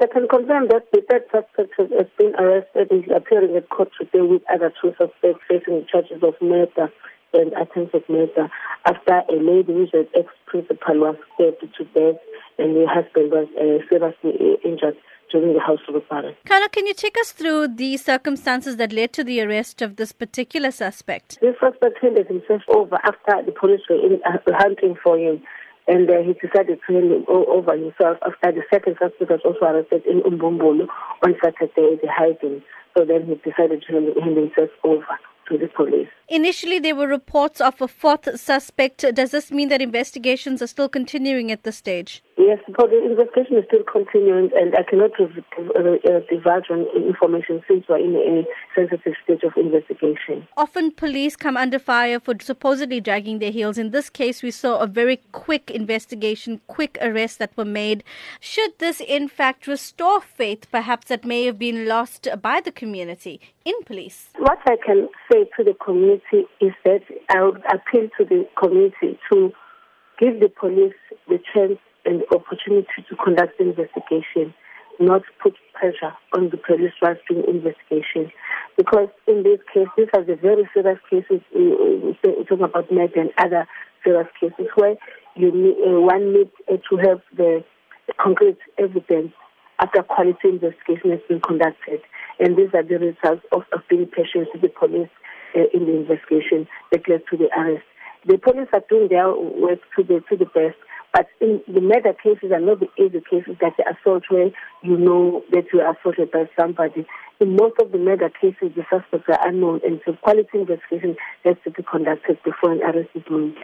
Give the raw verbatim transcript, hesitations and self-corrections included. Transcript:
I can confirm that the third suspect has been arrested and is appearing at court today with other two suspects facing charges of murder and attempted murder after a lady who is an ex-principal was stabbed to death and her husband was uh, seriously injured during the house robbery. Kana, can you take us through the circumstances that led to the arrest of this particular suspect? This suspect handed himself over after the police were in, uh, hunting for him. And uh, he decided to hand him over himself after the second suspect was also arrested in Umbumbulu on Saturday at the hiding. So then he decided to hand himself over to the police. Initially, there were reports of a fourth suspect. Does this mean that investigations are still continuing at this stage? Yes, but the investigation is still continuing, and I cannot divulge information since we're in a sensitive stage of investigation. Often police come under fire for supposedly dragging their heels. In this case, we saw a very quick investigation, quick arrests that were made. Should this, in fact, restore faith, perhaps, that may have been lost by the community in police? What I can say to the community is that I would appeal to the community to give the police the chance and the opportunity to conduct the investigation, not put pressure on the police whilst doing investigation. Because in this case, these are the very serious cases, we're talking about murder and other serious cases, where you need, uh, one needs uh, to have the concrete evidence after quality investigation has been conducted. And these are the results of, of being patient with the police uh, in the investigation that led to the arrest. The police are doing their work to the, to the best, but in the murder cases are not the easy cases that the assault where you know that you are assaulted by somebody. In most of the murder cases, the suspects are unknown, and so quality investigation has to be conducted before an arrest is made.